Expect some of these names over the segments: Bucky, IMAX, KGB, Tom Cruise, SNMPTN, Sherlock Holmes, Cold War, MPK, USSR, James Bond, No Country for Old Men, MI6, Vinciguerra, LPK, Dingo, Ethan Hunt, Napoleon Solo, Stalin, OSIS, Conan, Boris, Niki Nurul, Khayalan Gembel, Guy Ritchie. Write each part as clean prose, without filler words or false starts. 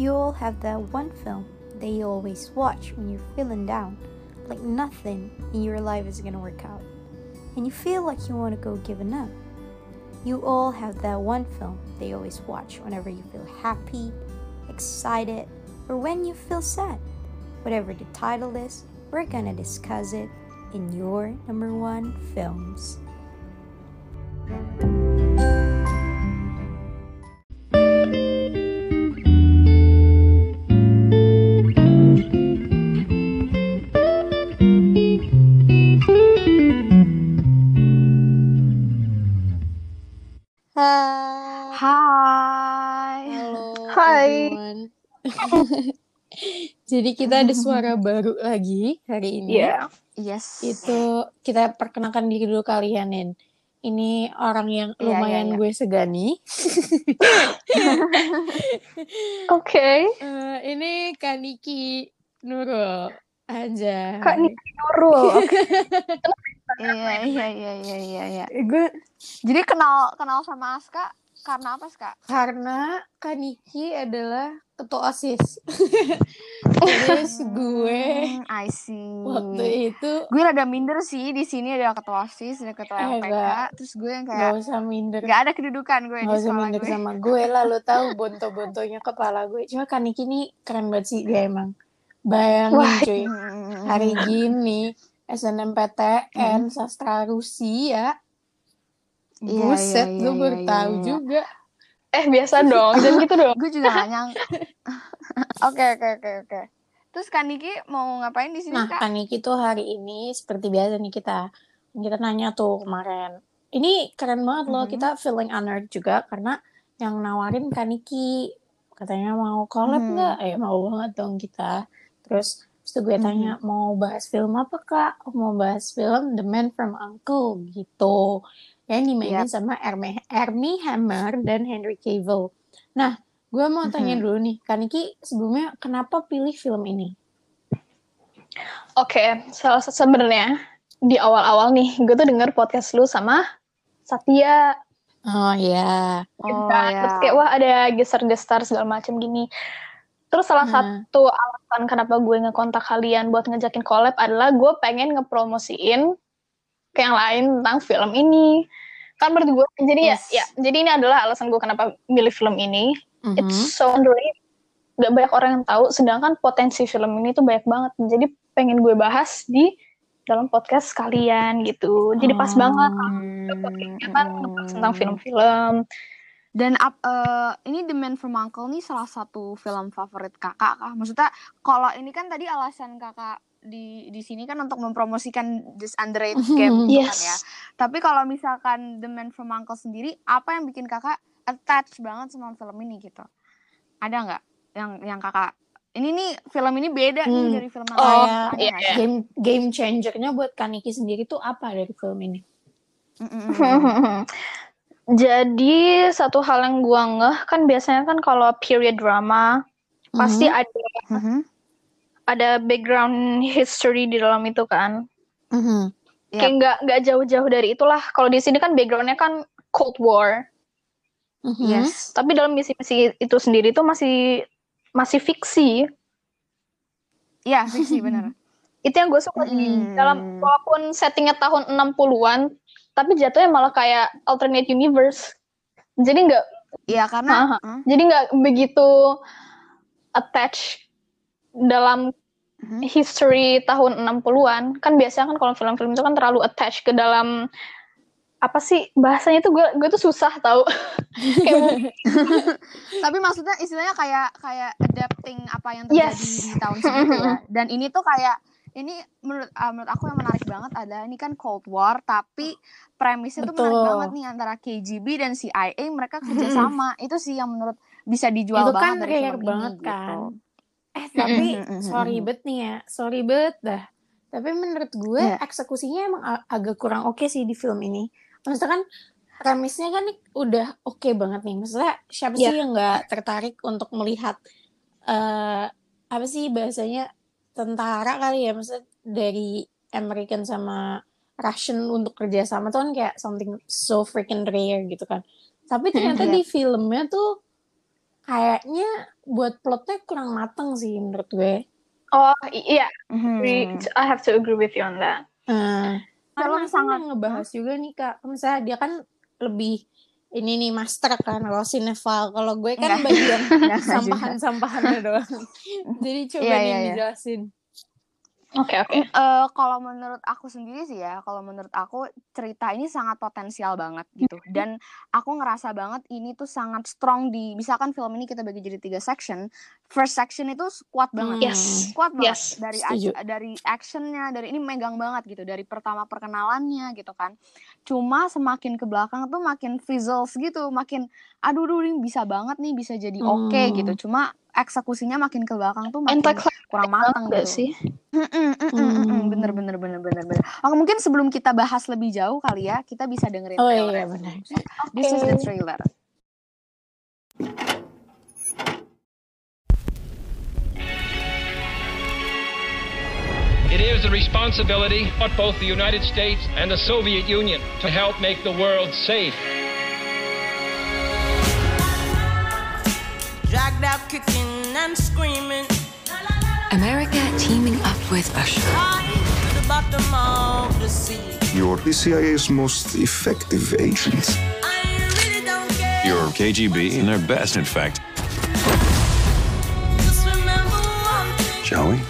You all have that one film that you always watch when you're feeling down, like nothing in your life is gonna work out, and you feel like you want to go giving up. You all have that one film that you always watch whenever you feel happy, excited, or when you feel sad. Whatever the title is, we're gonna discuss it in your number one films. Jadi kita ada suara baru lagi hari ini. Yeah. Yes. Itu kita perkenalkan diri dulu kalian, Nen. Ini orang yang lumayan gue segani. Oke. Ini Kak Niki Nurul. Anjay. Kak Niki Nurul. Iya. Gue jadi kenal sama Aska. Karena apa, Kak? Karena Kak Niki adalah ketua OSIS. Terus gue I see. Waktu itu gue rada minder sih, di sini ada ketua OSIS, ada ketua LPK. Terus gue yang kayak enggak usah minder. Enggak ada kedudukan gue di sekolah gue. Sama gue lah, lo tahu bonto-bontonya kepala gue. Cuma Kak Niki nih keren banget sih dia emang. Bayangin cuy. Hari gini SNMPTN sastra Rusia. Buset, lu baru tahu juga. Biasa dong, jangan gitu dong. Gue juga gak nyangka. Oke. Terus Kak Niki mau ngapain di sini, Kak? Kak Niki tuh hari ini seperti biasa nih kita nanya tuh kemarin. Ini keren banget loh, kita feeling honored juga karena yang nawarin Kak Niki, katanya mau collab nggak? Mau banget dong kita. Terus gue tanya, mau bahas film apa, Kak? Mau bahas film The Man from Uncle gitu. Yang dimainin sama Armie Hammer dan Henry Cavill. Nah, gue mau tanya dulu nih, Kak Niki sebelumnya kenapa pilih film ini? Oke, sebenarnya di awal-awal nih, gue tuh denger podcast lu sama Satya. Oh iya. Terus kayak wah ada geser-geser segala macam gini. Terus salah satu alasan kenapa gue ngekontak kalian buat ngejakin collab adalah gue pengen ngepromosiin ke yang lain tentang film ini. Kan menurut gue, jadi jadi ini adalah alasan gue kenapa milih film ini. It's so underrated. Gak banyak orang yang tahu, sedangkan potensi film ini tuh banyak banget. Jadi pengen gue bahas di dalam podcast kalian gitu. Jadi pas banget podcastnya kan tentang film-film. Dan ini The Man from Uncle nih salah satu film favorit kakak. Maksudnya kalau ini kan tadi alasan kakak di sini kan untuk mempromosikan this underrated game kan ya. Tapi kalau misalkan The Man from Uncle sendiri, apa yang bikin kakak attached banget sama film ini gitu? Ada nggak yang kakak ini nih film ini beda nih dari film lain? Game changernya buat Kak Niki sendiri tuh apa dari film ini? Jadi satu hal yang gua ngeh kan biasanya kan kalau period drama pasti ada background history di dalam itu kan, kayak nggak jauh-jauh dari itulah. Kalau di sini kan backgroundnya kan Cold War, tapi dalam misi-misi itu sendiri tuh masih fiksi. Iya, fiksi benar. Itu yang gue suka di dalam, walaupun settingnya tahun 60-an, tapi jatuhnya malah kayak alternate universe. Jadi nggak, jadi nggak begitu attached dalam history tahun 60-an. Kan biasanya kan kalau film-film itu kan terlalu attached ke dalam, apa sih bahasanya itu, gue tuh susah tahu. Tapi maksudnya istilahnya kayak adapting apa yang terjadi di tahun segitu ya. Dan ini tuh kayak, ini menurut aku yang menarik banget adalah ini kan Cold War, tapi premisnya tuh menarik banget nih, antara KGB dan CIA mereka kerjasama. Itu sih yang menurut bisa dijual itu banget kan, dari film banget ini kan. Gitu. Tapi sorry bet dah. Tapi menurut gue eksekusinya emang agak kurang oke sih di film ini. Maksudnya kan premisnya kan udah oke banget nih. Maksudnya siapa sih yang gak tertarik untuk melihat apa sih bahasanya, tentara kali ya, maksudnya dari American sama Russian untuk kerjasama tuh kan kayak something so freaking rare gitu kan. Tapi ternyata di filmnya tuh kayaknya buat plotnya kurang mateng sih menurut gue. Oh iya, I have to agree with you on that. Karena sangat ngebahas juga nih Kak, misalnya dia kan lebih ini nih master kan, kalau sinefal, kalau gue kan bagian sampahan-sampahannya doang. Jadi coba dijelasin. Oke. Kalau menurut aku sendiri sih ya, kalau menurut aku cerita ini sangat potensial banget gitu. Dan aku ngerasa banget ini tuh sangat strong di, misalkan film ini kita bagi jadi 3 section. First section itu kuat banget. Kuat banget. Dari actionnya, dari ini megang banget gitu. Dari pertama perkenalannya gitu kan. Cuma semakin ke belakang tuh makin fizzles gitu. Makin aduh ini bisa banget nih, bisa jadi oke gitu. Cuma eksekusinya makin ke belakang tuh makin kurang matang gitu sih. Bener. Oh, mungkin sebelum kita bahas lebih jauh kali ya, kita bisa dengerin trailer. Iya benar. Okay. This is the trailer. It is the responsibility of both the United States and the Soviet Union to help make the world safe. Dragged out kicking and screaming. America teaming up with Russia. You're the CIA's most effective agents. You're KGB in their best, in fact. Shall we?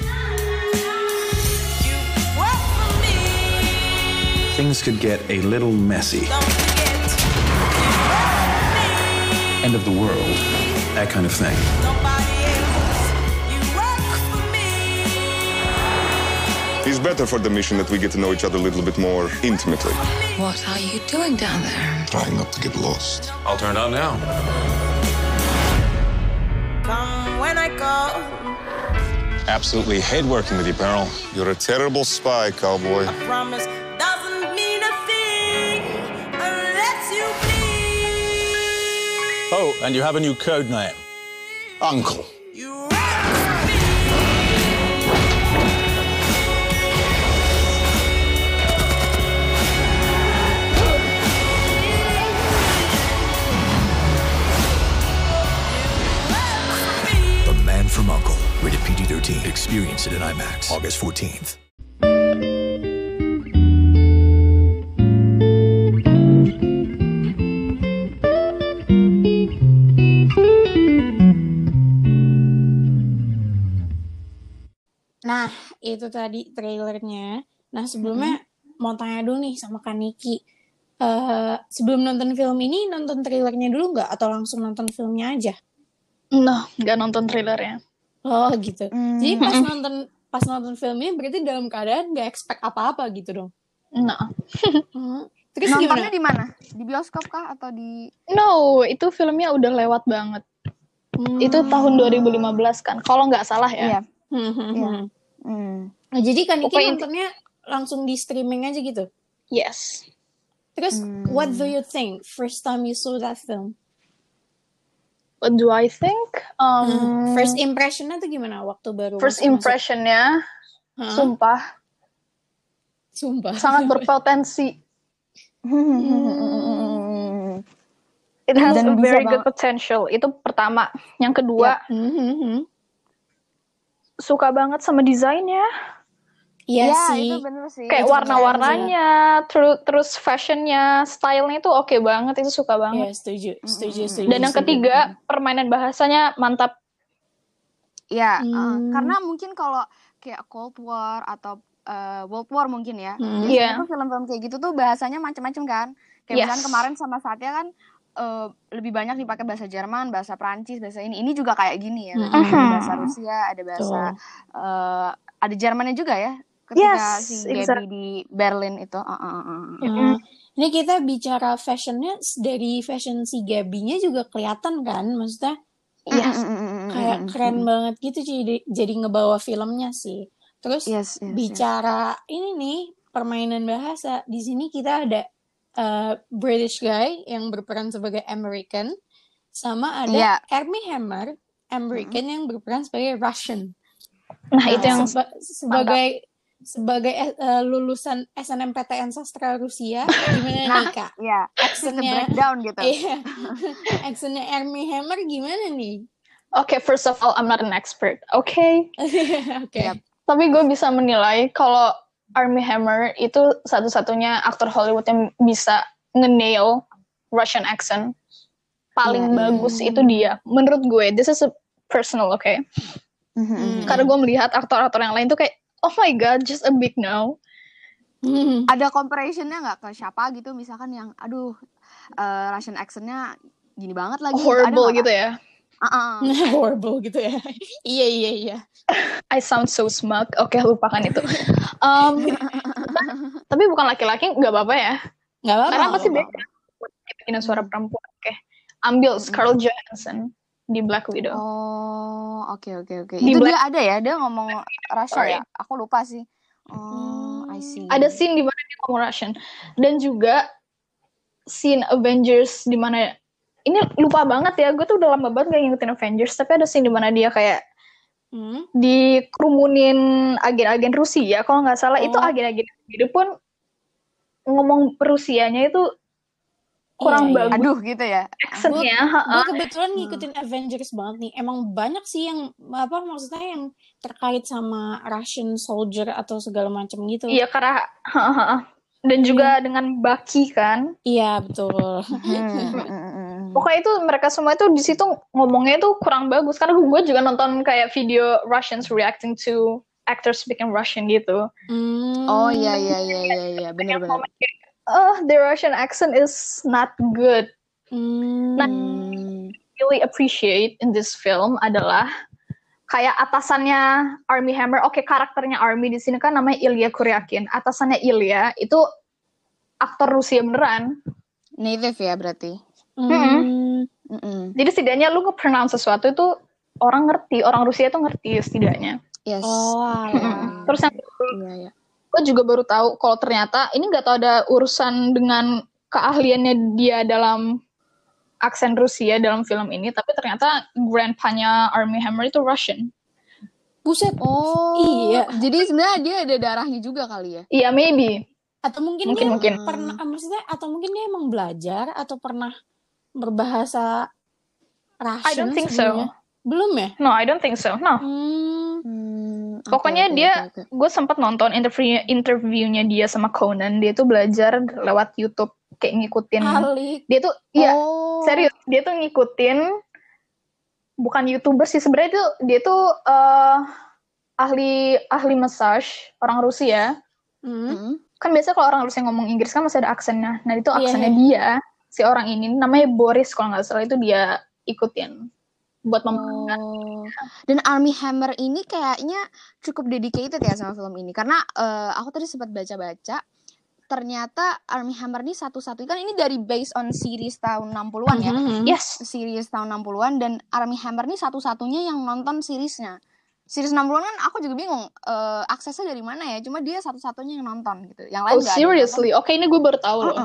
Things could get a little messy. End of the world, that kind of thing. It's better for the mission that we get to know each other a little bit more intimately. What are you doing down there? Trying not to get lost. I'll turn it on now. Come when I call. Absolutely hate working with you, pal. You're a terrible spy, cowboy. I promise doesn't mean a thing unless you please. Oh, and you have a new code name. Uncle. From Uncle, rated PG-13. Experience it in IMAX, August 14th. Nah, itu tadi trailernya. Nah, sebelumnya mau tanya dulu nih sama Kak Niki. Sebelum nonton film ini, nonton trailernya dulu nggak? Atau langsung nonton filmnya aja? No, nggak nonton trailernya. Oh gitu. Jadi pas nonton filmnya berarti dalam keadaan nggak expect apa-apa gitu dong. No. Terus nontonnya di mana? Di bioskop kah atau di? No, itu filmnya udah lewat banget. Itu tahun 2015 kan, kalau nggak salah ya. Iya. Nah, jadi kan Niki nontonnya langsung di streaming aja gitu. Yes. Terus what do you think first time you saw that film? What do I think? First impression-nya tuh gimana waktu baru? First impression-nya, sumpah. Sangat berpotensi. It has a very good potential. Itu pertama. Yang kedua, suka banget sama desainnya. Iya sih. Itu bener sih. Kayak itu warna-warnanya, terus fashionnya, stylenya itu oke banget, itu suka banget. Iya, setuju. Dan yang ketiga, permainan bahasanya mantap. Iya, karena mungkin kalau kayak Cold War atau World War mungkin ya, itu film-film kayak gitu tuh bahasanya macam-macam kan. Kayak misalnya kemarin sama saatnya kan lebih banyak dipakai bahasa Jerman, bahasa Perancis, bahasa ini juga kayak gini ya. Ada bahasa Rusia, ada bahasa, ada Jermannya juga ya. Ketika si Gaby di Berlin itu. Ini kita bicara fashionnya, dari fashion si Gaby-nya juga kelihatan kan, maksudnya kayak keren banget gitu, jadi ngebawa filmnya sih. Terus bicara ini nih permainan bahasa, di sini kita ada British guy yang berperan sebagai American, sama ada Armie Hammer American yang berperan sebagai Russian. Nah, itu yang sebagai sebagai lulusan SNMPTN sastra Rusia, gimana nih Kak? Iya, actionnya breakdown gitu. Iya, actionnya Armie Hammer gimana nih? Oke, first of all, I'm not an expert, okay? Okay. Yep. Tapi gue bisa menilai kalau Armie Hammer itu satu-satunya aktor Hollywood yang bisa nge-nail Russian accent. Paling bagus itu dia. Menurut gue, this is a personal, okay? Karena gue melihat aktor-aktor yang lain tuh kayak, oh my god, just a big no. Ada comparison-nya nggak ke siapa gitu, misalkan yang, aduh, Russian accent-nya gini banget lagi. Horrible gitu ya. Horrible gitu ya. Iya. I sound so smug. Oke, lupakan itu. Tapi bukan laki-laki, nggak apa-apa ya. Nggak apa-apa. Karena pasti beda. Kita suara perempuan. Oke, ambil Scarlett Johansson di Black Widow. Oh, oke. Itu Black... dia ada ya, dia ngomong Russian ya? Aku lupa sih. Oh, I see. Ada scene di mana dia ngomong Russian. Dan juga scene Avengers di mana, ini lupa banget ya, gue tuh udah lama banget gak ngikutin Avengers, tapi ada scene di mana dia kayak dikerumunin agen-agen Rusia, kalau nggak salah. Itu agen-agen itu pun ngomong Rusianya itu kurang bagus. Aduh gitu ya. Accentnya. Gue kebetulan ngikutin Avengers banget nih. Emang banyak sih yang apa maksudnya yang terkait sama Russian soldier atau segala macam gitu. Iya karena dan juga dengan Bucky kan. Iya betul. Pokoknya itu mereka semua itu di situ ngomongnya itu kurang bagus. Karena gue juga nonton kayak video Russians reacting to actors speaking Russian gitu. Oh iya benar-benar. The Russian accent is not good. Nah, really appreciate in this film adalah kayak atasannya Armie Hammer. Oke, karakternya Armie di sini kan namanya Ilya Kuryakin. Atasannya Ilya itu aktor Rusia beneran. Native ya berarti. Jadi setidaknya lu nge-pronounce sesuatu itu orang ngerti, orang Rusia itu ngerti setidaknya. Yes. Terus yang gue juga baru tahu kalau ternyata ini nggak tahu ada urusan dengan keahliannya dia dalam aksen Rusia dalam film ini, tapi ternyata grandpanya Armie Hammer itu Russian. Buset. Oh iya. Jadi sebenarnya dia ada darahnya juga kali ya? Iya, maybe. Atau mungkin dia pernah, maksudnya atau mungkin dia emang belajar atau pernah berbahasa Russian? I don't think sebenarnya. So. Belum ya? No, I don't think so. No. Pokoknya dia. Gue sempat nonton interviewnya dia sama Conan. Dia tuh belajar lewat YouTube, kayak ngikutin. Dia tuh, iya, serius. Dia tuh ngikutin, bukan YouTuber sih sebenarnya tuh. Dia tuh ahli massage orang Rusia. Kan biasanya kalau orang Rusia ngomong Inggris kan masih ada aksennya. Nah itu aksennya dia, si orang ini namanya Boris kalau nggak salah, itu dia ikutin buat memperkenalkan. Dan Armie Hammer ini kayaknya cukup dedicated ya sama film ini, karena aku tadi sempat baca-baca ternyata Armie Hammer ini satu-satunya, kan ini dari based on series tahun 60-an ya. Yes, series tahun 60-an, dan Armie Hammer ini satu-satunya yang nonton seriesnya. Series 60-an kan aku juga bingung aksesnya dari mana ya, cuma dia satu-satunya yang nonton gitu. Yang lain enggak. Oh, seriously. Oke, ini gue baru tahu loh.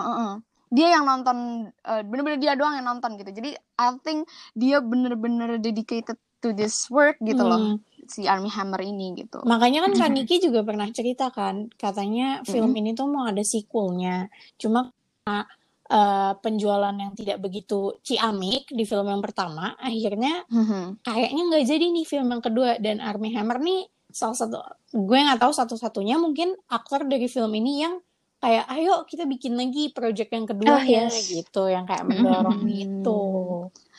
Dia yang nonton, bener-bener dia doang yang nonton gitu. Jadi I think dia bener-bener dedicated to this work gitu loh, si Armie Hammer ini gitu. Makanya kan Kak Niki juga pernah cerita kan, katanya film ini tuh mau ada sequelnya. Cuma penjualan yang tidak begitu ciamik di film yang pertama, akhirnya kayaknya gak jadi nih film yang kedua. Dan Armie Hammer nih salah satu, gue gak tahu satu-satunya mungkin aktor dari film ini yang kayak ayo kita bikin lagi project yang kedua gitu, yang kayak mendorong gitu.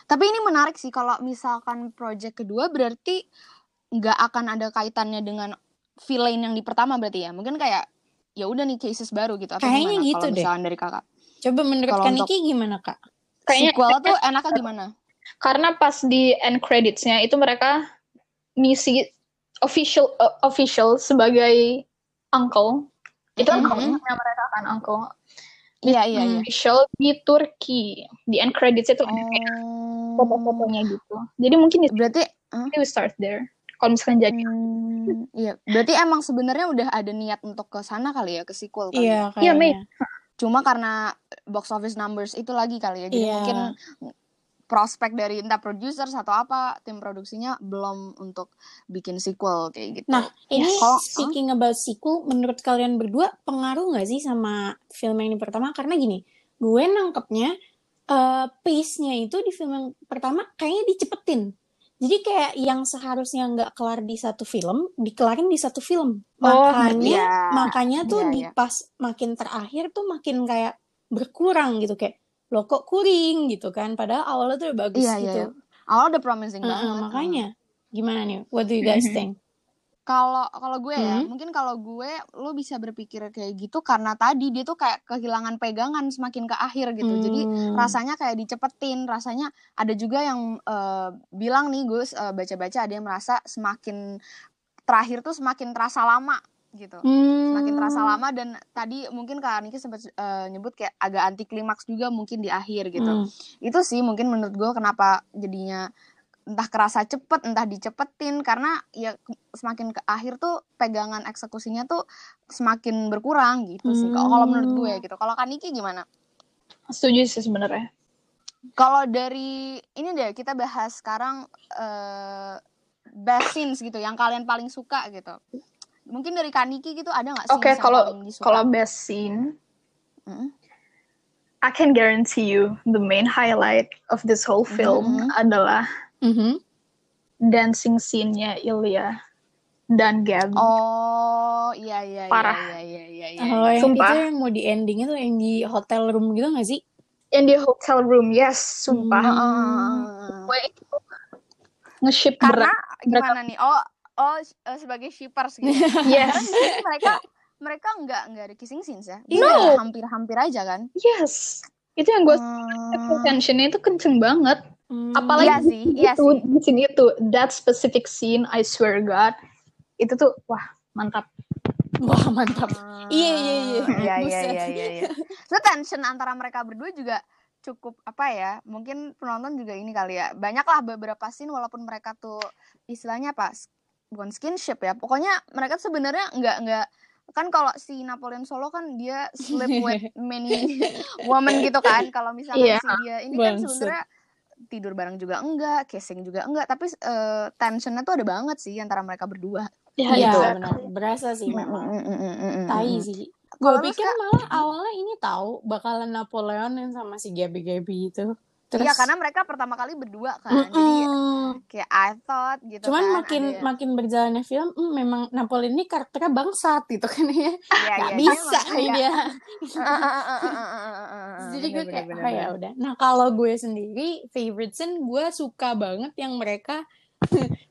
Tapi ini menarik sih, kalau misalkan project kedua berarti nggak akan ada kaitannya dengan villain yang di pertama berarti ya? Mungkin kayak ya udah nih cases baru gitu atau kayaknya gimana gitu kalau misalkan dari kakak? Coba menurut Kak Niki gimana Kak? Kayaknya sequel tuh enaknya gimana? Karena pas di end credits-nya itu mereka ngisi official sebagai uncle. Itu kan namanya mereka kan uncle. Iya. Official di Turki. Di end credits itu ada kayak foto-fotonya gitu. Jadi mungkin berarti we start there. Kalau misalkan jadi. Iya, berarti emang sebenarnya udah ada niat untuk ke sana kali ya, ke sequel kali. Iya, kayaknya. Cuma karena box office numbers itu lagi kali ya. Jadi mungkin prospek dari entah produser atau apa tim produksinya belum untuk bikin sequel kayak gitu. Nah, ini speaking about sequel, menurut kalian berdua pengaruh nggak sih sama film yang ini pertama? Karena gini, gue nangkepnya pace-nya itu di film yang pertama kayaknya dicepetin. Jadi kayak yang seharusnya nggak kelar di satu film, dikelarin di satu film. Makanya tuh di pas makin terakhir tuh makin kayak berkurang gitu, kayak lo kok kuring gitu kan. Padahal awalnya tuh udah bagus gitu. Awal udah promising banget. Makanya gimana nih? What do you guys think? Kalau gue ya, mungkin kalau gue lo bisa berpikir kayak gitu karena tadi dia tuh kayak kehilangan pegangan semakin ke akhir gitu. Jadi rasanya kayak dicepetin, rasanya ada juga yang bilang nih Gus, baca-baca ada yang merasa semakin terakhir tuh semakin terasa lama gitu. Semakin terasa lama dan tadi mungkin Kak Niki sempat nyebut kayak agak anti klimaks juga mungkin di akhir gitu. Itu sih mungkin menurut gue kenapa jadinya entah kerasa cepet, entah dicepetin karena ya semakin ke akhir tuh pegangan eksekusinya tuh semakin berkurang gitu sih. Kalau menurut gue gitu. Kalau Kak Niki gimana? Setuju sih sebenarnya. Kalau dari ini deh kita bahas sekarang best scenes gitu yang kalian paling suka gitu. Mungkin dari Kak Niki gitu ada nggak scenes yang paling disuka? Kalau best scene, I can guarantee you the main highlight of this whole film adalah dancing scene-nya Ilya dan Gaby. Oh iya. Parah. Iya. Sumpah. Itu yang mau di ending itu yang di hotel room gitu gak sih? Yang di hotel room, yes. Sumpah. Wait. Nge-ship karena gimana nih? Oh sebagai shippers gitu. Yes. Karena mereka nggak ada kissing scenes ya? No. Hampir-hampir aja kan? Yes. Itu yang gue tension-nya itu kenceng banget. Apalagi iya sih. Di sini itu that specific scene, I swear God, itu tuh wah mantap. Iya. So tension antara mereka berdua juga cukup apa ya? Mungkin penonton juga ini kali ya. Banyaklah beberapa scene walaupun mereka tuh istilahnya apa? Bukan skinship ya. Pokoknya mereka sebenarnya nggak kan kalau si Napoleon Solo kan dia sleep with many women gitu kan. Kalau misalnya si dia ini kan sebenarnya tidur bareng juga enggak, kissing juga enggak, tapi tensionnya tuh ada banget sih antara mereka berdua. Iya, benar. Berasa sih memang. Tai sih. Gue pikir malah awalnya ini tahu bakalan Napoleon yang sama si Gaby itu. Terus, iya, karena mereka pertama kali berdua kan. Jadi kayak I thought gitu. Cuman kan, makin berjalannya film memang Napoleon ini karakternya bangsat gitu kan ya. Gak bisa dia. Jadi gue kayak ya udah. Nah, kalau gue sendiri favorite scene gue suka banget yang mereka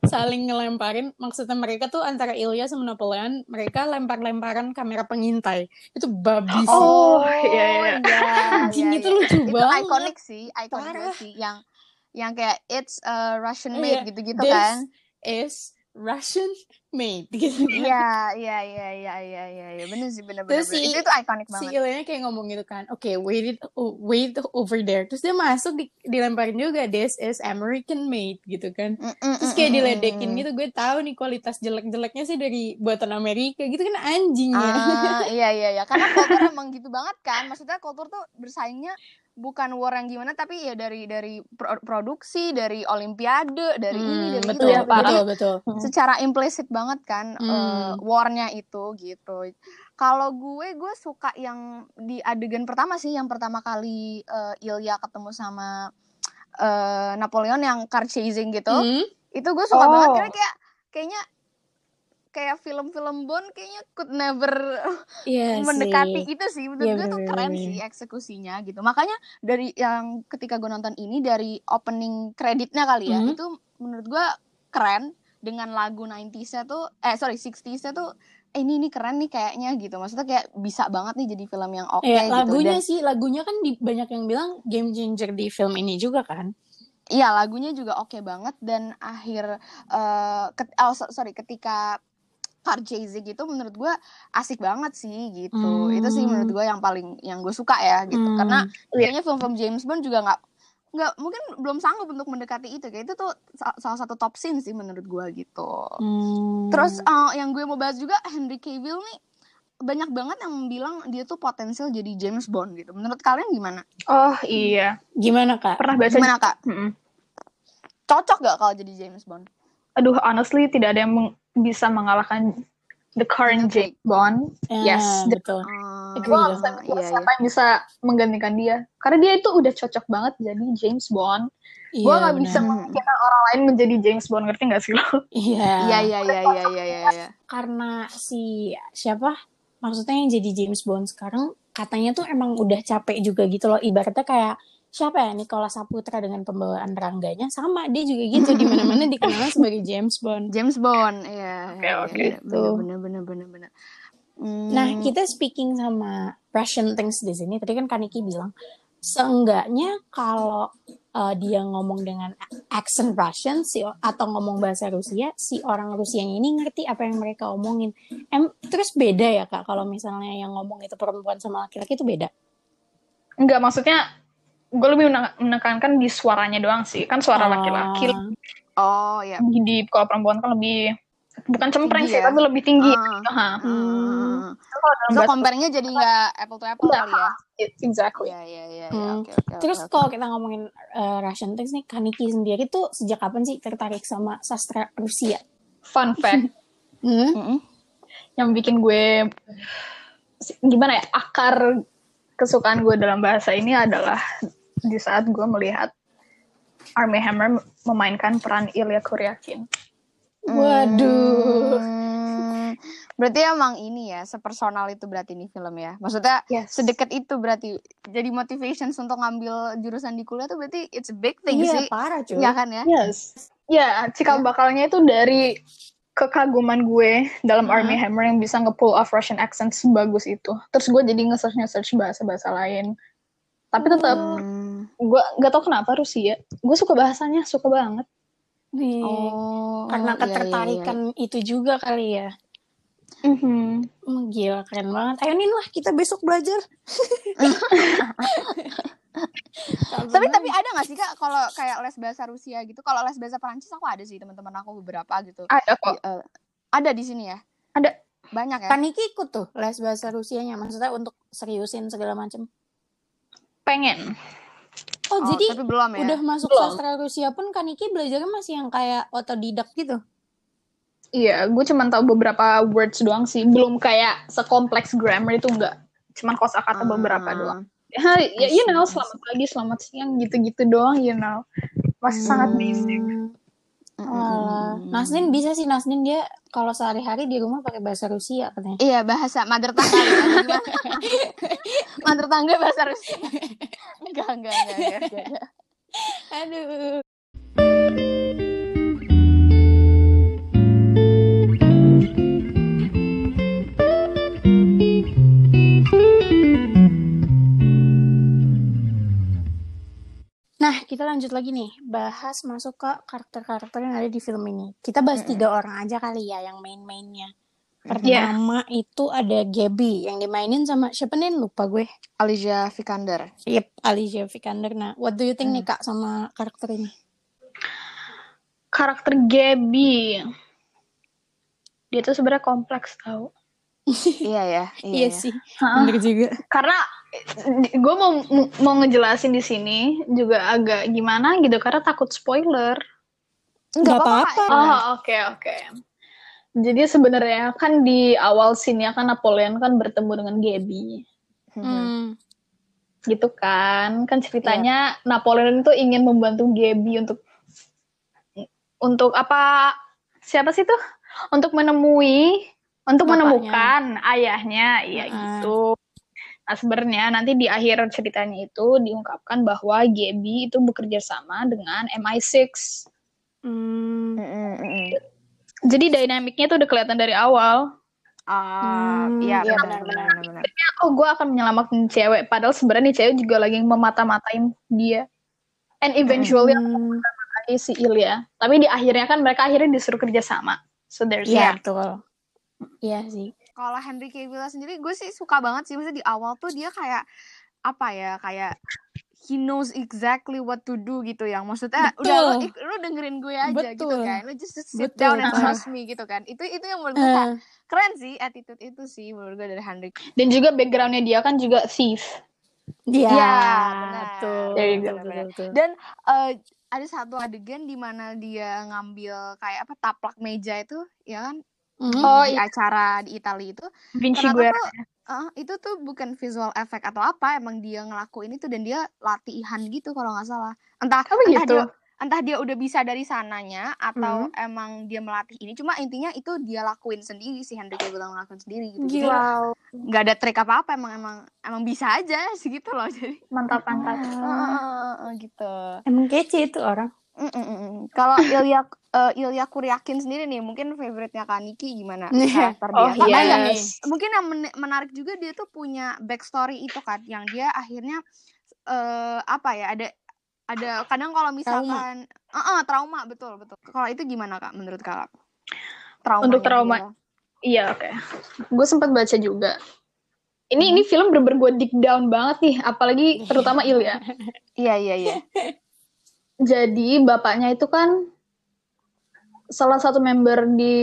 saling ngelemparin, maksudnya mereka tuh antara Ilya sama Napoleon mereka lempar-lemparan kamera pengintai itu babi sih. Itu lucu banget, itu ikonik sih yang kayak it's Russian made gitu-gitu this kan is Russian made gitu. Iya bener si, itu ikonik banget. Si Ilya kayak ngomong gitu kan, okay, wait over there. Terus dia masuk dilemparin juga this is American made gitu kan. Terus kayak diledekin gitu. Gue tahu nih kualitas jelek-jeleknya sih dari buatan Amerika gitu kan anjingnya. Iya karena kultur emang gitu banget kan. Maksudnya kultur tuh bersaingnya bukan war yang gimana tapi ya dari produksi, dari olimpiade, dari ini, dari betul, itu. Betul. Secara implisit banget kan war-nya itu gitu. Kalau gue suka yang di adegan pertama sih, yang pertama kali Ilya ketemu sama Napoleon yang car chasing gitu. Itu gue suka banget karena kayaknya film-film Bond kayaknya could never mendekati itu sih. Menurut gue tuh keren sih eksekusinya gitu. Makanya dari yang ketika gue nonton ini dari opening kreditnya kali ya, itu menurut gue keren dengan lagu 90s-nya tuh 60s-nya tuh ini keren nih kayaknya gitu. Maksudnya kayak bisa banget nih jadi film yang oke gitu. Lagunya dan, sih lagunya kan banyak yang bilang game changer di film ini juga kan. Iya, lagunya juga oke banget dan akhir ketika car chasing itu menurut gue asik banget sih gitu. Itu sih menurut gue yang paling yang gue suka ya gitu. Karena kayaknya film-film James Bond juga nggak mungkin belum sanggup untuk mendekati itu. Kayak itu tuh salah satu top scene sih menurut gue gitu. Terus yang gue mau bahas juga Henry Cavill nih banyak banget yang bilang dia tuh potensial jadi James Bond gitu. Menurut kalian gimana? Oh iya. Gimana kak? Pernah baca? Gimana kak? Cocok gak kalau jadi James Bond? Aduh, honestly tidak ada yang bisa mengalahkan the current James Bond. Yes, betul. Gue siapa yang bisa menggantikan dia? Karena dia itu udah cocok banget jadi James Bond. Yeah, gue gak bisa memikirkan orang lain menjadi James Bond, ngerti gak sih lo? Iya. Karena si siapa? Maksudnya yang jadi James Bond sekarang katanya tuh emang udah capek juga gitu loh. Ibaratnya kayak siapa ya, Nicola Saputra dengan pembawaan rangganya sama, dia juga gitu di mana-mana dikenal sebagai James Bond. James Bond, iya. Oke. Benar. Nah, kita speaking sama Russian things di sini. Tadi kan Kaniki bilang seenggaknya kalau dia ngomong dengan accent Russian atau ngomong bahasa Rusia, si orang Rusianya ini ngerti apa yang mereka omongin. Terus beda ya kak kalau misalnya yang ngomong itu perempuan sama laki-laki itu beda? Enggak, maksudnya gue lebih menekankan di suaranya doang sih. Kan suara laki-laki. Oh iya. Jadi kalau perempuan kan lebih bukan cempreng sih, tapi lebih tinggi. So comparingnya jadi nggak apple to apple kali ya. Exactly. Okay. Terus kalau kita ngomongin Russian things nih, Kaniki sendiri tuh sejak kapan sih tertarik sama sastra Rusia? Fun fact. Yang bikin gue gimana ya, akar kesukaan gue dalam bahasa ini adalah di saat gue melihat Armie Hammer memainkan peran Ilya Kuryakin. Waduh. Berarti emang ini ya, sepersonal itu berarti ini film ya. Maksudnya sedekat itu berarti. Jadi motivations untuk ngambil jurusan di kuliah tuh berarti it's a big thing sih. Iya, parah cuy. Iya kan ya? Yes. Ya, cikal bakalnya itu dari kekaguman gue dalam Armie Hammer yang bisa nge-pull off Russian accent sebagus itu. Terus gue jadi nge-search bahasa-bahasa lain. Tapi tetap gue gak tau kenapa Rusia. Gue suka bahasanya, suka banget. Karena ketertarikan itu juga kali ya. Gila, keren banget. Ayo nih lah kita besok belajar. tapi ada nggak sih kak kalau kayak les bahasa Rusia gitu? Kalau les bahasa Perancis aku ada sih, teman-teman aku beberapa gitu. Ada kok. Ada di sini ya. Ada banyak ya. Kaniki ikut tuh les bahasa Rusianya, maksudnya untuk seriusin segala macam. Pengen. Oh jadi ya? Udah masuk sastra Rusia pun Kaniki belajarnya masih yang kayak otodidak gitu? Iya, gue cuma tahu beberapa words doang sih. Belum kayak sekompleks grammar itu enggak. Cuman kosakata beberapa doang. Ya, you know, selamat pagi, selamat siang, gitu-gitu doang, you know. Masih sangat basic. Nasnin bisa sih, Nasnin dia kalau sehari-hari di rumah pakai bahasa Rusia katanya. Iya, bahasa mother tongue. Mother tongue bahasa Rusia. Enggak. Aduh. Nah, kita lanjut lagi nih, bahas masuk ke karakter-karakter yang ada di film ini. Kita bahas 3 orang aja kali ya, yang main-mainnya. Pertama itu ada Gaby, yang dimainin sama siapa nih? Lupa gue. Alicia Vikander. Yep, Alicia Vikander. Nah, what do you think nih kak sama karakter ini? Karakter Gaby, dia tuh sebenarnya kompleks tau. Iya sih, bener juga. Karena gue mau ngejelasin di sini juga agak gimana gitu karena takut spoiler. Enggak apa-apa. Oke. Jadi sebenarnya kan di awal scene-nya kan Napoleon kan bertemu dengan Gaby. Gitu kan. Kan ceritanya Napoleon itu ingin membantu Gaby untuk apa? Siapa sih tuh? Untuk bapaknya. Menemukan ayahnya, gitu. Nah, sebenarnya nanti di akhir ceritanya itu diungkapkan bahwa Gaby itu bekerja sama dengan MI6. Jadi dinamiknya itu udah kelihatan dari awal. Iya, benar. Gue akan menyelamatkan cewek. Padahal sebenarnya cewek juga lagi memata-matain dia. And eventually akan si Ilya. Tapi di akhirnya kan mereka akhirnya disuruh kerja sama. So there's that. Betul. Iya sih. Kalau Henry Cavill sendiri gue sih suka banget sih. Maksudnya di awal tuh dia kayak apa ya, kayak he knows exactly what to do gitu, yang maksudnya udah lu dengerin gue aja gitu kan, lu just sit down and trust me gitu kan. Itu yang menurut gue keren sih, attitude itu sih menurut gue dari Henry. Dan juga backgroundnya dia kan juga thief. Iya, betul. Dan ada satu adegan di mana dia ngambil kayak apa taplak meja itu, ya kan? Di acara di Italia itu. Vinci Guerra. Itu tuh bukan visual effect atau apa, emang dia ngelakuin itu dan dia latihan gitu kalau nggak salah. Entah dia udah bisa dari sananya atau emang dia melatih ini, cuma intinya itu dia lakuin sendiri sih, Henry Cavill ngelakuin sendiri gitu. Gila. Nggak ada trik apa-apa, emang bisa aja segitu loh, jadi mantap-mantap gitu. Emang kece itu orang. Kalau Ilya Kuryakin sendiri nih, mungkin favorite-nya Kak Niki gimana karakter dia? Mungkin yang menarik juga dia tuh punya backstory itu kan, yang dia akhirnya ada kadang kalau misalkan trauma, betul. Kalau itu gimana Kak menurut Kak? Trauma. Untuk trauma. Iya, oke. Gue sempat baca juga. Ini film bener-bener gue dig down banget nih, apalagi terutama Ilya. Iya. Jadi bapaknya itu kan salah satu member di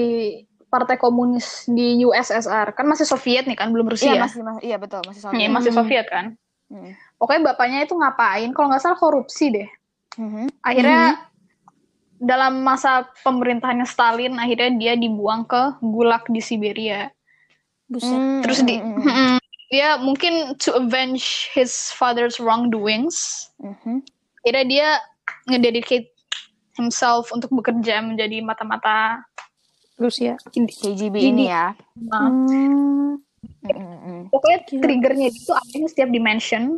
Partai Komunis di USSR. Kan masih Soviet nih kan, belum Rusia. Iya, betul, masih Soviet. Iya, masih Soviet kan. Pokoknya bapaknya itu ngapain, kalau nggak salah korupsi deh. Akhirnya dalam masa pemerintahannya Stalin, akhirnya dia dibuang ke gulag di Siberia. Terus dia mungkin to avenge his father's wrongdoings. Akhirnya dia ngededicate himself untuk bekerja menjadi mata-mata Rusia. KGB ini ya. Pokoknya triggernya itu akhirnya setiap dimension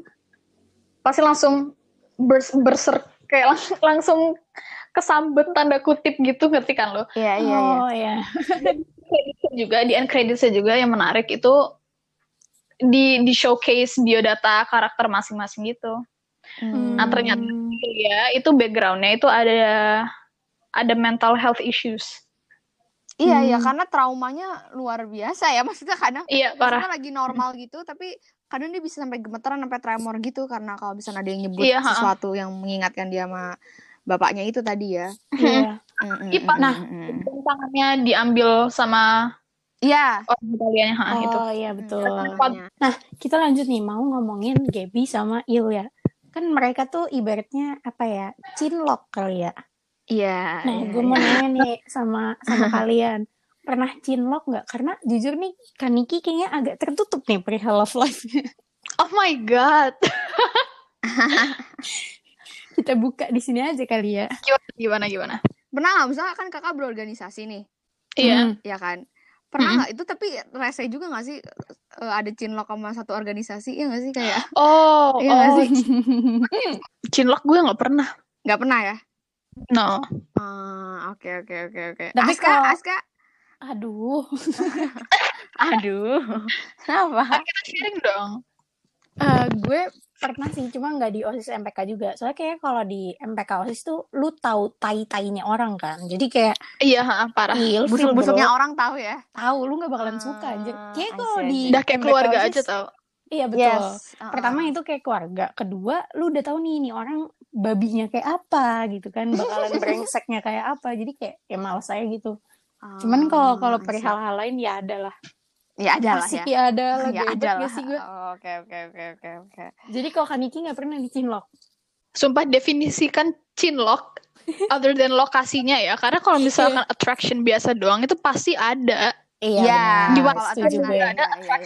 pasti langsung langsung kesambet tanda kutip gitu, ngerti kan lo? Iya. Juga di end credits-nya juga yang menarik itu di showcase biodata karakter masing-masing gitu. Nah ternyata ya itu backgroundnya itu ada mental health issues. Iya, karena traumanya luar biasa ya, maksudnya kadang maksudnya lagi normal gitu, tapi kadang dia bisa sampai gemeteran, sampai tremor gitu, karena kalau bisa ada yang nyebut sesuatu yang mengingatkan dia sama bapaknya itu tadi ya. Tangannya diambil sama Italianya gitu. Oh iya, betul. Nah, kita lanjut nih, mau ngomongin Gaby sama Ilya. Kan mereka tuh ibaratnya apa ya, cinlok kali ya. Nah, gue mau nanya nih sama kalian, pernah cinlok nggak? Karena jujur nih, Kak Niki kayaknya agak tertutup nih perihal love life-nya. Oh my god. Kita buka di sini aja kali ya. Gimana? Pernah nggak? Misalnya kan kakak berorganisasi nih. Iya. Iya kan. Pernah nggak? Itu tapi rese juga nggak sih ada cinlok sama satu organisasi? Iya nggak sih kayak? Nggak sih. Cinlok gue nggak pernah. Nggak pernah ya? No. Oke. Tapi Aska. Aduh. Kenapa? Kita sharing dong. Gue pernah sih, cuma nggak di OSIS MPK juga. Soalnya kayak kalau di MPK OSIS tuh lu tahu tai-tainya orang kan. Jadi kayak parah. Busuk-busuknya orang tahu ya. Tahu, lu nggak bakalan suka aja. Kayak kalau di udah kayak keluarga OSIS, aja tau. Iya betul. Yes. Pertama itu kayak keluarga, kedua lu udah tahu nih orang babinya kayak apa gitu kan, bakalan brengseknya kayak apa. Jadi kayak ya malas saya gitu. Cuman kalau perihal hal lain ya adalah. Ya adalah ya. Pasti adalah gue sih gue. Oke. Jadi kalau Kak Niki enggak pernah dicinlok. Sumpah definisikan cinlok other than lokasinya ya, karena kalau misalkan attraction biasa doang itu pasti ada. Iya, kalau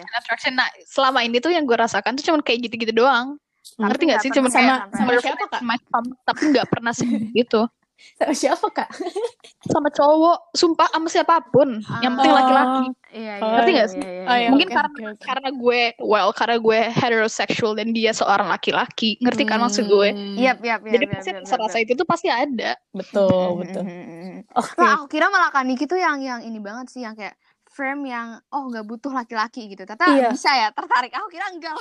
attraction nah selama ini tuh yang gue rasakan tuh cuma kayak gitu-gitu doang. Ngerti gak sih? Cuma kayak sama siapa Kak? Tapi gak pernah segitu. Sama siapa Kak? Sama cowok, sumpah sama siapapun. Yang penting laki-laki. Ngerti gak sih? Mungkin karena gue heterosexual dan dia seorang laki-laki. Ngerti kan maksud gue? Iya. Jadi pasti rasa itu tuh pasti ada. Betul. Aku kira malah Kak Niki tuh yang ini banget sih, yang kayak frame yang nggak butuh laki-laki gitu, tata bisa ya tertarik. Aku kira enggak.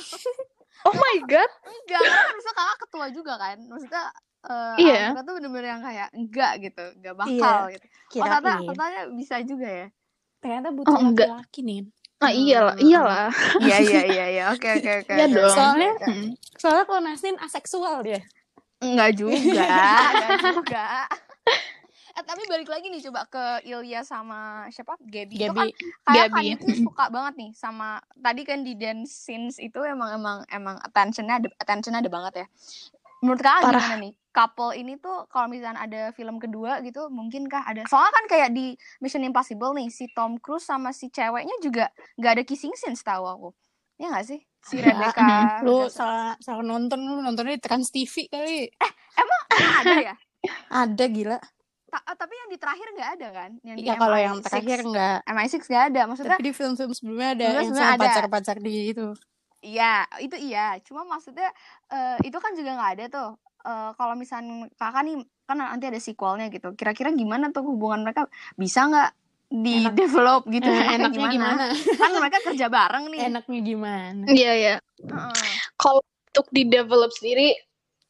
Oh my god, enggak. Karena bisa kakak ketua juga kan, maksudnya aku tuh bener-bener yang kayak enggak gitu, enggak bakal gitu. Kira-kira. Ternyata bisa juga ya. Ternyata butuh laki-laki nih. Ah iyalah. Iya. Oke. Soalnya kalau Nasin aseksual dia. Enggak juga. Tapi balik lagi nih coba ke Ilya sama siapa? Gaby. Itu kan kayak kan itu suka banget nih sama tadi kan di dance scenes itu emang attention-nya ada banget ya. Menurut kalian gimana nih? Couple ini tuh kalau misalnya ada film kedua gitu mungkinkah ada? Soalnya kan kayak di Mission Impossible nih si Tom Cruise sama si ceweknya juga nggak ada kissing scenes tahu aku. Ya nggak sih? Si Rebecca. Lu salah nonton, lu nontonnya di Trans TV kali. Emang ada ya? Ada gila. Tapi yang di terakhir nggak ada kan? Iya kalau yang terakhir nggak. MI6 nggak ada maksudnya. Tapi di film-film sebelumnya ada yang sama pacar-pacar di itu. Iya itu iya. Cuma maksudnya itu kan juga nggak ada tuh. Kalau misalnya kakak nih kan nanti ada sequelnya gitu. Kira-kira gimana tuh hubungan mereka bisa nggak di develop gitu? Enaknya gimana? Kan mereka kerja bareng nih. Enaknya gimana? Iya. Kalau untuk di develop sendiri,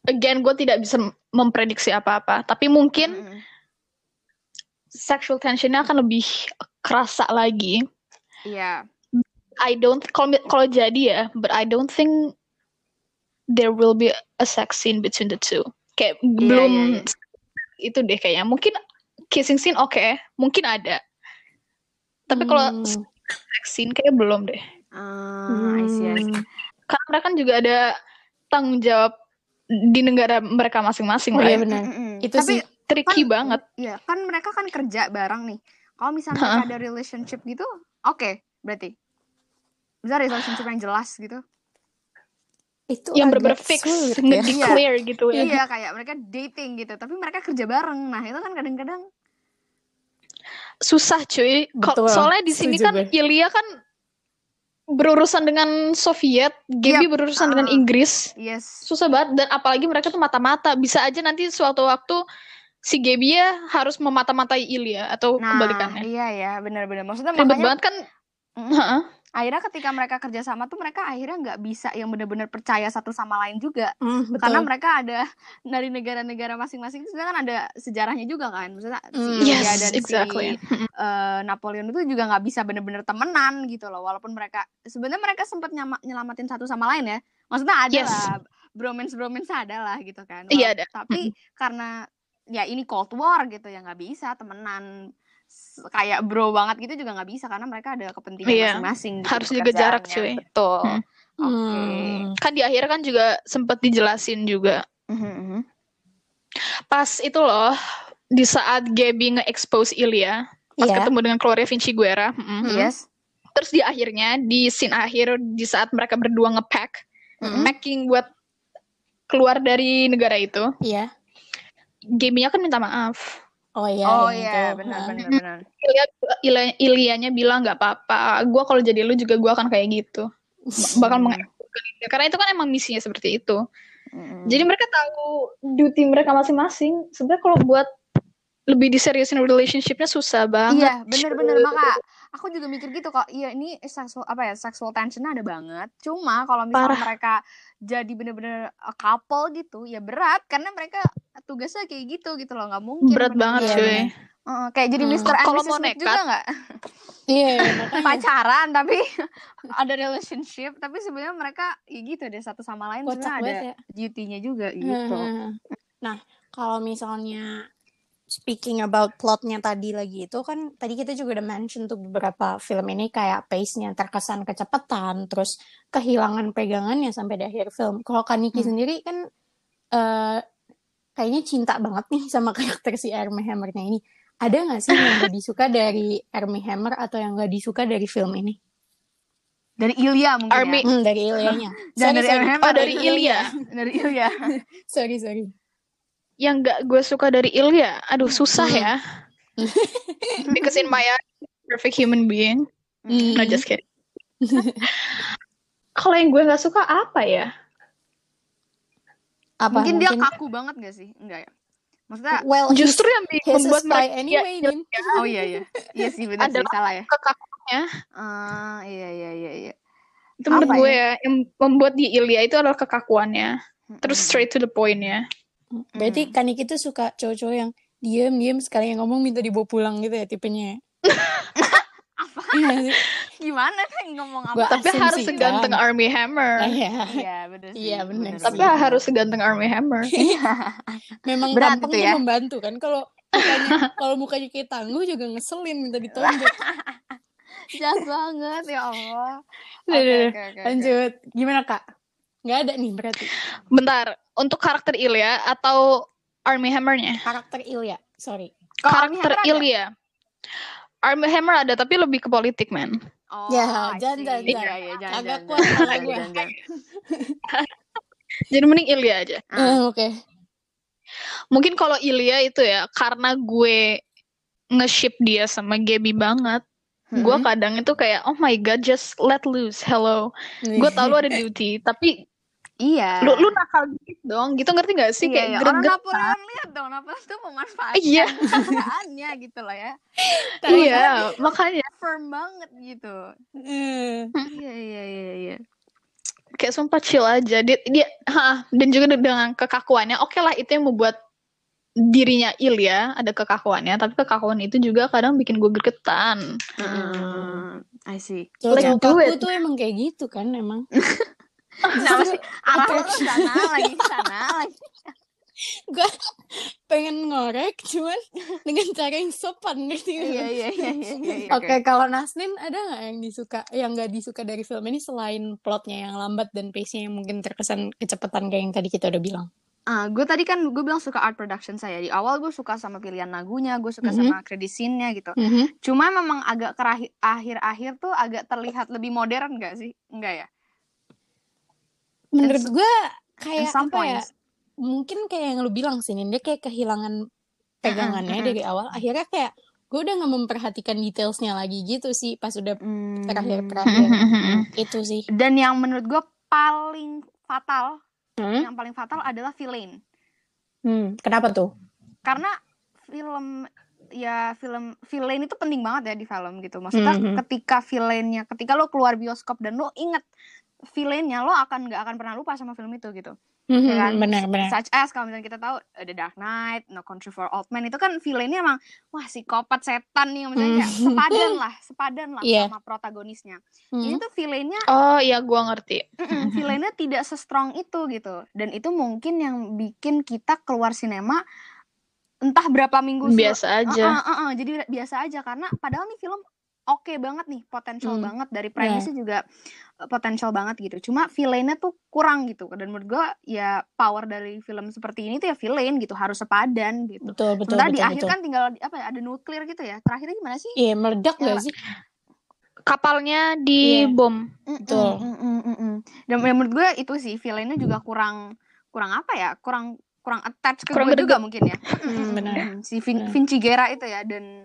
again gue tidak bisa memprediksi apa-apa. Tapi mungkin sexual tensionnya akan lebih kerasa lagi. Iya. Kalau jadi ya, but I don't think there will be a sex scene between the two. Kayak belum. Itu deh kayaknya. Mungkin kissing scene oke, mungkin ada. Tapi kalau sex scene kayak belum deh. I see. Karena mereka kan juga ada tanggung jawab di negara mereka masing-masing. Oh iya benar. Itu tapi, sih. Tricky kan, banget. Iya, kan mereka kan kerja bareng nih. Kalau misalnya ada relationship gitu, oke, berarti. Bisa relationship yang jelas gitu. Itu yang bener-bener fix, nge-declare gitu ya. Iya, kayak mereka dating gitu, tapi mereka kerja bareng. Nah, itu kan kadang-kadang susah, cuy. Soalnya di sini kan Ilya kan berurusan dengan Soviet, Gaby berurusan dengan Inggris. Yes. Susah banget dan apalagi mereka tuh mata-mata. Bisa aja nanti suatu waktu si Gaby ya harus memata-matai Ilya atau kebalikannya. Iya ya, benar-benar. Maksudnya ribet banget kan. Akhirnya ketika mereka kerja sama tuh mereka akhirnya nggak bisa yang benar-benar percaya satu sama lain juga. Karena mereka ada dari negara-negara masing-masing juga kan ada sejarahnya juga kan. Maksudnya si Ilya dan si Napoleon itu juga nggak bisa benar-benar temenan gitu loh. Walaupun mereka sebenarnya mereka sempat nyelamatin satu sama lain ya. Maksudnya ada lah bromance ada lah gitu kan. Iya ada. Tapi karena ya ini Cold War gitu ya nggak bisa temenan kayak bro banget gitu juga nggak bisa karena mereka ada kepentingan masing-masing gitu, harus jaga jarak cuy betul Kan di akhir kan juga sempet dijelasin juga pas itu loh di saat Gaby nge-expose Ilya pas ketemu dengan Gloria Vinci Guerra terus di akhirnya di scene akhir di saat mereka berdua nge-pack packing buat keluar dari negara itu Gaby-nya kan minta maaf. Oh iya, benar. Ilyanya bilang nggak apa-apa. Gue kalau jadi lu juga gue akan kayak gitu. Bakal karena itu kan emang misinya seperti itu. Jadi mereka tahu duty mereka masing-masing. Sebenarnya kalau buat lebih diseriusin relationship-nya susah banget. Iya, benar-benar maka aku juga mikir gitu kok. Iya ini sexual tension-nya ada banget. Cuma kalau misalnya mereka jadi benar-benar couple gitu, ya berat karena mereka tugasnya kayak gitu loh, nggak mungkin berat banget cuy. Kayak jadi Mr. and Mrs. Smith juga nggak? Iya. Pacaran tapi ada relationship tapi sebenarnya mereka ya gitu deh satu sama lain juga ada duty-nya juga gitu. Nah kalau misalnya speaking about plotnya tadi lagi itu kan tadi kita juga udah mention tuh beberapa film ini kayak pace-nya terkesan kecepatan terus kehilangan pegangannya sampai di akhir film. Kalau Niki sendiri kan kayaknya cinta banget nih sama karakter si Armie Hammer-nya ini. Ada nggak sih yang nggak disuka dari Armie Hammer atau yang nggak disuka dari film ini? Dari Ilya mungkin Armie. Ya? Dari Ilya-nya. Dari Ilya. Sorry. Yang nggak gue suka dari Ilya, aduh susah ya. Because in my eyes, perfect human being. No, just kidding. Kalau yang gue nggak suka apa ya? Apa? Mungkin dia kaku banget gak sih? Enggak ya? Maksudnya justru yang membuat mereka anyway. Oh iya. Iya sih benar sih salah ya. Kekakuannya. Iya. Itu menurut gue ya yang membuat di Ilya itu adalah kekakuannya. Terus straight to the point-nya. Berarti Niki itu suka cowok-cowok yang diem sekali yang ngomong minta dibawa pulang gitu ya tipenya. Apa? Iya sih. gimana kan ngomong apa? Tapi harus seganteng Armie Hammer. Iya, benar. Iya, benar. Tapi harus seganteng Armie Hammer. Iya. Memang tampangnya membantu kan, kalau mukanya kayak tangguh juga ngeselin minta ditonjok. Jahat banget ya Allah. Okay. Lanjut. Gimana Kak? Nggak ada nih berarti. Bentar, untuk karakter Ilya atau Armie Hammer-nya? Karakter Ilya, sorry. Karakter Ilya. Armie Hammer ada tapi lebih ke politik, man. Oh, ya, jangan. Agak kuat kepala gue. Jadi mending Ilya aja. Oke. Mungkin kalau Ilya itu ya, karena gue nge-ship dia sama Gaby banget. Gue kadang itu kayak, oh my god, just let loose, hello. Gue tau lu ada duty, tapi iya. Lu nakal dikit dong, gitu ngerti gak sih? Iya, kayak gereng-gereng. Orang Napoleon lihat dong, Napoleon tuh memanfaatkan keadaannya gitu loh ya. Iya, makanya. Firm banget gitu. Iya. Kayak sumpah chill aja. Dan juga dengan kekakuannya, oke lah itu yang membuat dirinya Ilya ada kekakuannya, tapi kekakuan itu juga kadang bikin gue gergetan. I see. Cowok kaku tuh emang kayak gitu kan emang. Kenapa sih? Arah lu sana lagi. Gue pengen ngorek cuman dengan cara yang sopan gitu. Iya. Oke, kalau Naslin ada nggak yang disuka, yang nggak disuka dari film ini selain plotnya yang lambat dan pace-nya yang mungkin terkesan kecepatan kayak yang tadi kita udah bilang? Gue tadi kan gue bilang suka art production saya di awal, gue suka sama pilihan lagunya, gue suka sama credit scene-nya gitu. Cuma memang agak akhir-akhir tuh agak terlihat lebih modern gak sih? Enggak ya? Menurut gue kayak apa ya? Mungkin kayak yang lu bilang sih, dia kayak kehilangan pegangannya dari awal. Akhirnya kayak gue udah gak memperhatikan detailsnya lagi gitu sih pas udah terakhir-terakhir itu sih. Dan yang menurut gue paling fatal. Yang paling fatal adalah villain. Kenapa tuh? Karena film villain itu penting banget ya di film gitu. Maksudnya ketika villainnya, ketika lo keluar bioskop dan lo inget villainnya, lo nggak akan pernah lupa sama film itu gitu. Benar. Such as kalau misalnya kita tahu The Dark Knight, No Country for Old Men itu kan villainnya emang wah psikopat setan nih misalnya. Sepadan lah sama protagonisnya. Ini tuh villainnya gua ngerti. Villainnya tidak se-strong itu gitu. Dan itu mungkin yang bikin kita keluar sinema entah berapa minggu biasa aja. Jadi biasa aja karena padahal nih film oke banget nih, potensial banget dari premisnya juga potensial banget gitu. Cuma villainnya tuh kurang gitu. Dan menurut gue ya power dari film seperti ini tuh ya villain gitu, harus sepadan gitu. Betul. Sementara di akhir kan tinggal ada nuklir gitu ya. Terakhirnya gimana sih? Iya meledak nggak sih? Kapalnya di bom. Betul. Dan menurut gue itu sih villainnya juga kurang apa ya? Kurang attach ke gue juga mungkin ya. Benar. Si Vinciguerra itu ya dan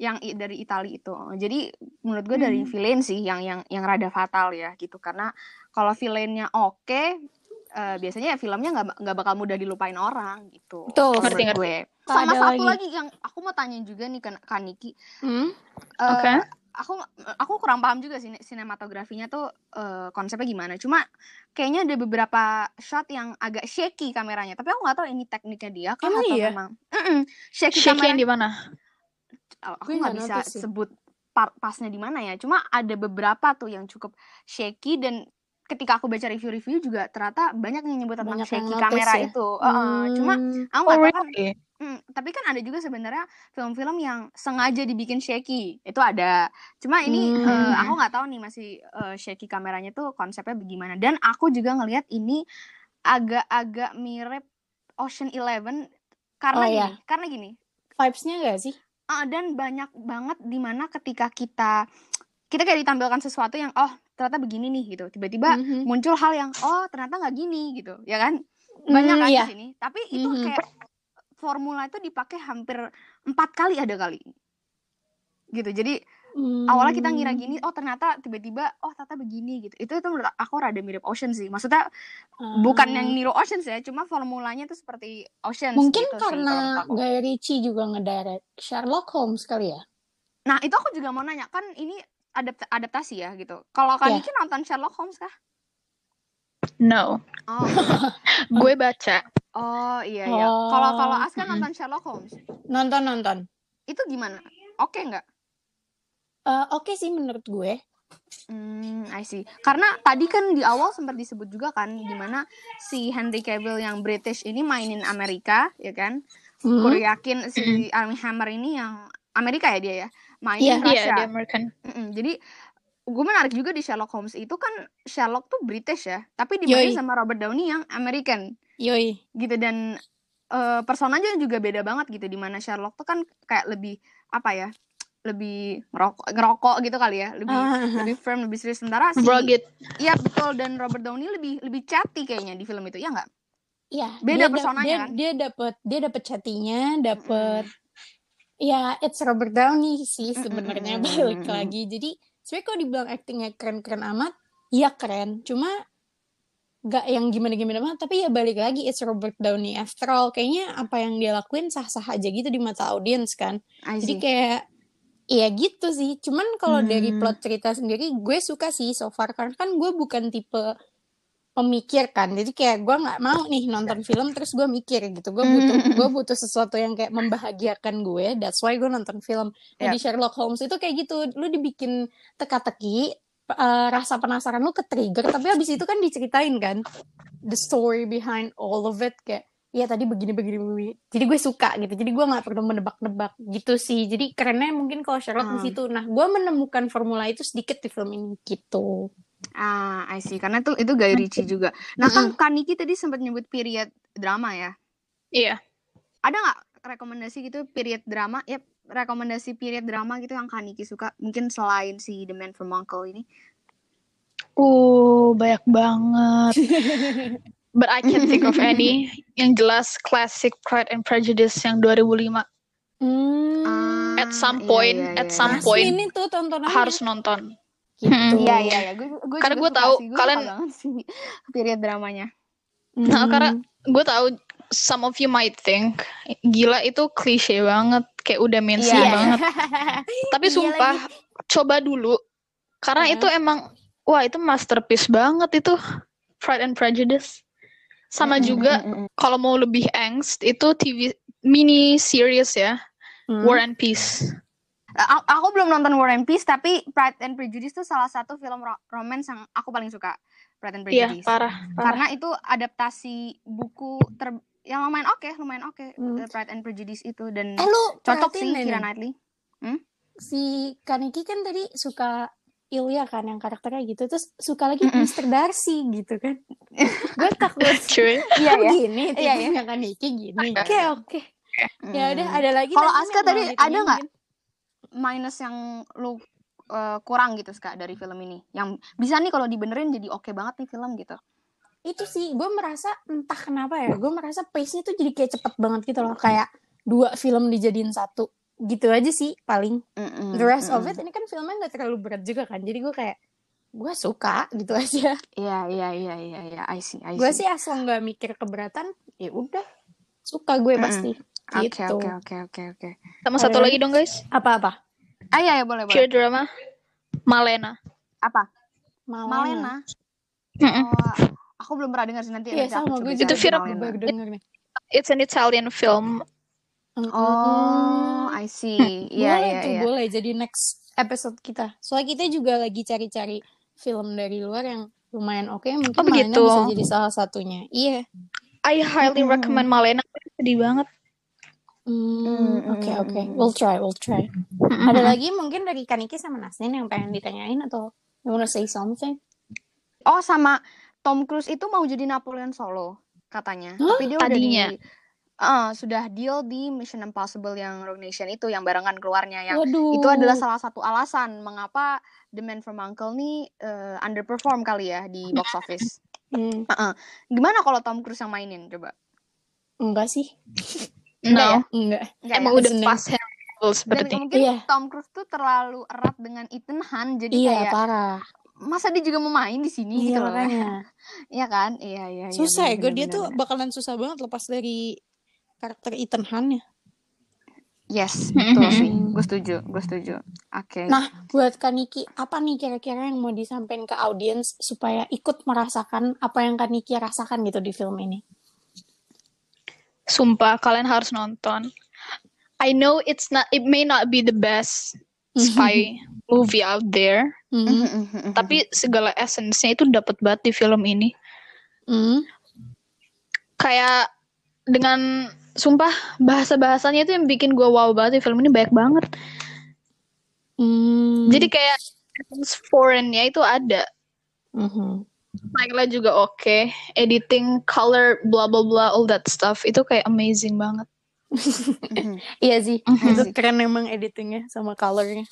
yang dari Italia itu. Jadi menurut gue dari villain sih yang rada fatal ya gitu karena kalau villainnya oke biasanya ya filmnya nggak bakal mudah dilupain orang gitu. Betul. Ngerti. Sama satu lagi yang aku mau tanya juga nih Kak Niki. Oke. Aku kurang paham juga sih sinematografinya tuh konsepnya gimana. Cuma kayaknya ada beberapa shot yang agak shaky kameranya. Tapi aku nggak tahu ini tekniknya dia kan atau memang shaky kamera di mana? Aku nggak bisa sebut pasnya di mana ya. Cuma ada beberapa tuh yang cukup shaky dan ketika aku baca review-review juga ternyata banyak yang nyebut tentang shaky kamera ya? Itu. Cuma aku nggak tahu. Kan. Tapi kan ada juga sebenarnya film-film yang sengaja dibikin shaky itu ada. Cuma ini aku nggak tahu nih masih shaky kameranya tuh konsepnya bagaimana. Dan aku juga ngelihat ini agak-agak mirip Ocean 11 karena gini. Vibes-nya nggak sih? Dan banyak banget dimana ketika kita kayak ditampilkan sesuatu yang ternyata begini nih gitu. Tiba-tiba muncul hal yang ternyata nggak gini gitu, ya kan? Banyak kan di sini. Tapi itu kayak formula itu dipakai hampir 4 kali ada kali gitu. Jadi awalnya kita ngira gini, ternyata tiba-tiba ternyata begini gitu. Itu menurut aku rada mirip Ocean sih. Maksudnya bukan yang niru Ocean ya, cuma formulanya itu seperti Ocean. Mungkin gitu, karena Guy Ritchie juga ngedirect Sherlock Holmes kali ya. Nah, itu aku juga mau nanya kan ini adaptasi ya gitu. Kalau kalian nonton Sherlock Holmes kah? No. Gue baca. Iya. Kalau As kan nonton Sherlock Holmes. Nonton. Itu gimana? Oke nggak? Oke sih menurut gue. I see. Karena tadi kan di awal sempat disebut juga kan, dimana si Henry Cavill yang British ini mainin Amerika, ya kan? Kuryakin si Armie Hammer ini yang Amerika ya dia ya, mainin Rusia. Jadi gue menarik juga di Sherlock Holmes itu kan Sherlock tuh British ya, tapi dimainin sama Robert Downey yang American. Gitu dan personanya juga beda banget gitu, dimana Sherlock tuh kan kayak lebih apa ya? Lebih ngerokok gitu kali ya, lebih firm, lebih serius, sementara sih iya betul, dan Robert Downey lebih chatty kayaknya di film itu, ya nggak? Iya, beda personanya kan? Dia dapet chatty-nya, dapet ya it's Robert Downey sih sebenarnya, balik lagi. Jadi sebenarnya kalau dibilang actingnya keren-keren amat, ya keren, cuma nggak yang gimana-gimana banget, tapi ya balik lagi it's Robert Downey after all, kayaknya apa yang dia lakuin sah-sah aja gitu di mata audiens kan, jadi kayak iya gitu sih, cuman kalau dari plot cerita sendiri gue suka sih so far, karena kan gue bukan tipe pemikir kan, jadi kayak gue nggak mau nih nonton film terus gue mikir gitu, gue butuh sesuatu yang kayak membahagiakan gue, that's why gue nonton film. Di Sherlock Holmes itu kayak gitu, lu dibikin teka-teki, rasa penasaran lu ke-trigger, tapi abis itu kan diceritain kan the story behind all of it, kayak iya tadi begini, jadi gue suka gitu, jadi gue nggak perlu menebak-nebak gitu sih, jadi kerennya mungkin kalau Sherlock di situ. Nah, gue menemukan formula itu sedikit di film ini gitu. I see, karena itu Guy Ritchie juga. Nah, kan Niki tadi sempat nyebut period drama ya? Iya. Ada nggak rekomendasi gitu period drama? Ya, rekomendasi period drama gitu yang kan Niki suka, mungkin selain si The Man from Uncle ini? Banyak banget. But I can't think of any. Yang jelas klasik Pride and Prejudice yang 2005. At some point ini tuh tontonannya harus nonton. Gitu. Iya. Gue karena gue tahu kalian period dramanya. Nah, karena gue tahu some of you might think gila itu klise banget, kayak udah mainstream banget. Tapi sumpah coba dulu karena itu emang wah itu masterpiece banget itu Pride and Prejudice. Sama juga kalau mau lebih angst itu TV mini series ya, War and Peace. Aku belum nonton War and Peace, tapi Pride and Prejudice tuh salah satu film romance yang aku paling suka. Pride and Prejudice. Iya, parah. Karena itu adaptasi buku yang lumayan oke. Pride and Prejudice itu dan cocok sih Keira Knightley. Si Kaneki kan tadi suka Ilya kan yang karakternya gitu, terus suka lagi Mr. Darcy gitu kan. Gue takut begini tipenya kan Niki gini. Oke. Ya udah, ada lagi. Kalau Aska tadi ada nggak minus yang lu kurang gitu Ska dari film ini? Yang bisa nih kalau dibenerin jadi oke banget nih film gitu. Itu sih gue merasa entah kenapa ya, gue merasa pace-nya tuh jadi kayak cepet banget gitu loh, kayak dua film dijadiin satu. Gitu aja sih paling. The rest of it ini kan filmnya gak terlalu berat juga kan, jadi gue kayak gue suka gitu aja. Iya I see. Gue sih asal gak mikir keberatan, ya udah suka gue pasti. Oke. Sama satu lagi dong guys. Apa? Iya boleh. Pure drama Malena. Apa? Malena. Aku belum pernah dengar sih, nanti sama gue itu film. It's an Italian film. I see. Boleh boleh jadi next episode kita. Soalnya kita juga lagi cari-cari film dari luar yang lumayan oke. Mungkin Malena bisa jadi salah satunya. Iya. I highly recommend Malena. Sedih banget. Okay. We'll try. Ada lagi mungkin dari Kaniki sama Nasnin yang pengen ditanyain atau you wanna say something? Sama Tom Cruise itu mau jadi Napoleon Solo katanya. Tapi dia tadinya sudah deal di Mission Impossible yang Rogue Nation itu, yang barengan keluarnya, yang itu adalah salah satu alasan mengapa The Man from Uncle nih underperform kali ya di box office. Gimana kalau Tom Cruise yang mainin coba? Enggak sih. Enggak. Emang udah pas handle seperti. Dan mungkin Tom Cruise tuh terlalu erat dengan Ethan Hunt, jadi kayak parah. Masa dia juga mau main di sini gitu loh. Iya kan? Iya. Susah ya, dia tuh bakalan susah banget lepas dari karakter Ethan Hunt ya. Yes, betul sih. Gue setuju. Oke. Nah, buat Kak Niki, apa nih kira-kira yang mau disampaikan ke audiens supaya ikut merasakan apa yang Kak Niki rasakan gitu di film ini? Sumpah, kalian harus nonton. I know it may not be the best spy movie out there, Tapi segala essence-nya itu dapat banget di film ini. Kayak dengan sumpah bahasa-bahasanya itu yang bikin gue wow banget di film ini, banyak banget. Jadi kayak foreign-nya itu ada. Michael juga oke. Editing, color, blah blah blah, all that stuff itu kayak amazing banget. Iya sih, itu keren emang editingnya sama colornya.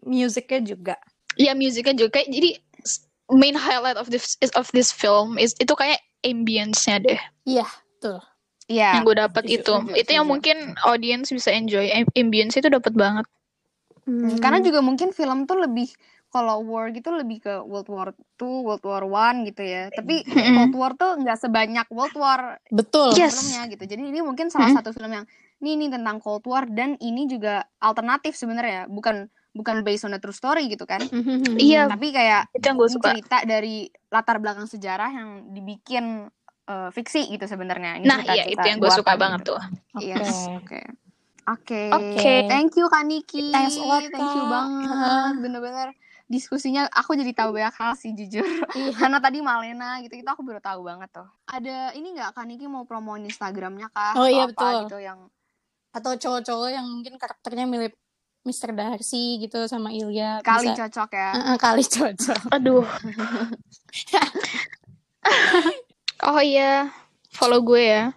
Musiknya juga. Iya, musiknya juga. Jadi main highlight of this film is itu kayak ambience-nya deh. Iya, betul. Iya. Yang gue dapat itu. Itu yang mungkin audience bisa enjoy. Ambience itu dapat banget. Karena juga mungkin film tuh lebih, kalau war gitu lebih ke World War 2, World War 1 gitu ya. Tapi Cold War tuh nggak sebanyak World War sebelumnya gitu. Jadi ini mungkin salah satu film yang ini tentang Cold War, dan ini juga alternatif sebenarnya. Bukan based on a true story gitu kan. Iya. Tapi kayak cerita dari latar belakang sejarah yang dibikin fiksi gitu sebenarnya. Nah, iya itu yang gue suka banget tuh. Oke. Thank you Kak Niki. Thank you banget. Bener-bener diskusinya aku jadi tahu banyak hal sih jujur. Karena tadi Malena gitu aku baru tahu banget tuh. Ada ini nggak Kak Niki mau promoin Instagramnya Kak? Oh iya betul. Gitu, yang atau cowok-cowok yang mungkin karakternya mirip Mr. Darcy gitu sama Ilya. Kali bisa... cocok ya. Kali cocok. Aduh. Oh iya, follow gue ya.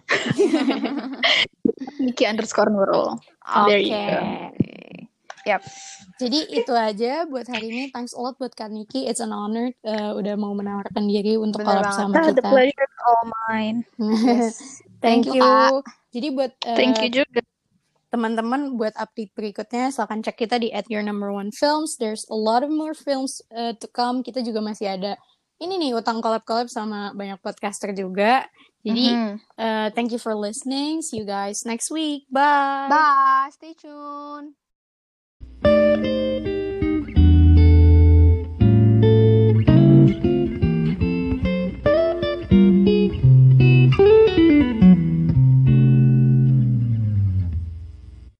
Niki_Nurul. Oke. Yap. Jadi itu aja buat hari ini. Thanks a lot buat Kak Niki. It's an honor udah mau menawarkan diri untuk collab sama kita. The pleasure is all mine. Thank you. Jadi buat thank you juga teman-teman, buat update berikutnya silahkan cek kita di @yournumber1films. There's a lot of more films to come. Kita juga masih ada ini nih utang collab-collab sama banyak podcaster juga. Jadi thank you for listening. See you guys next week. Bye. Bye. Stay tuned.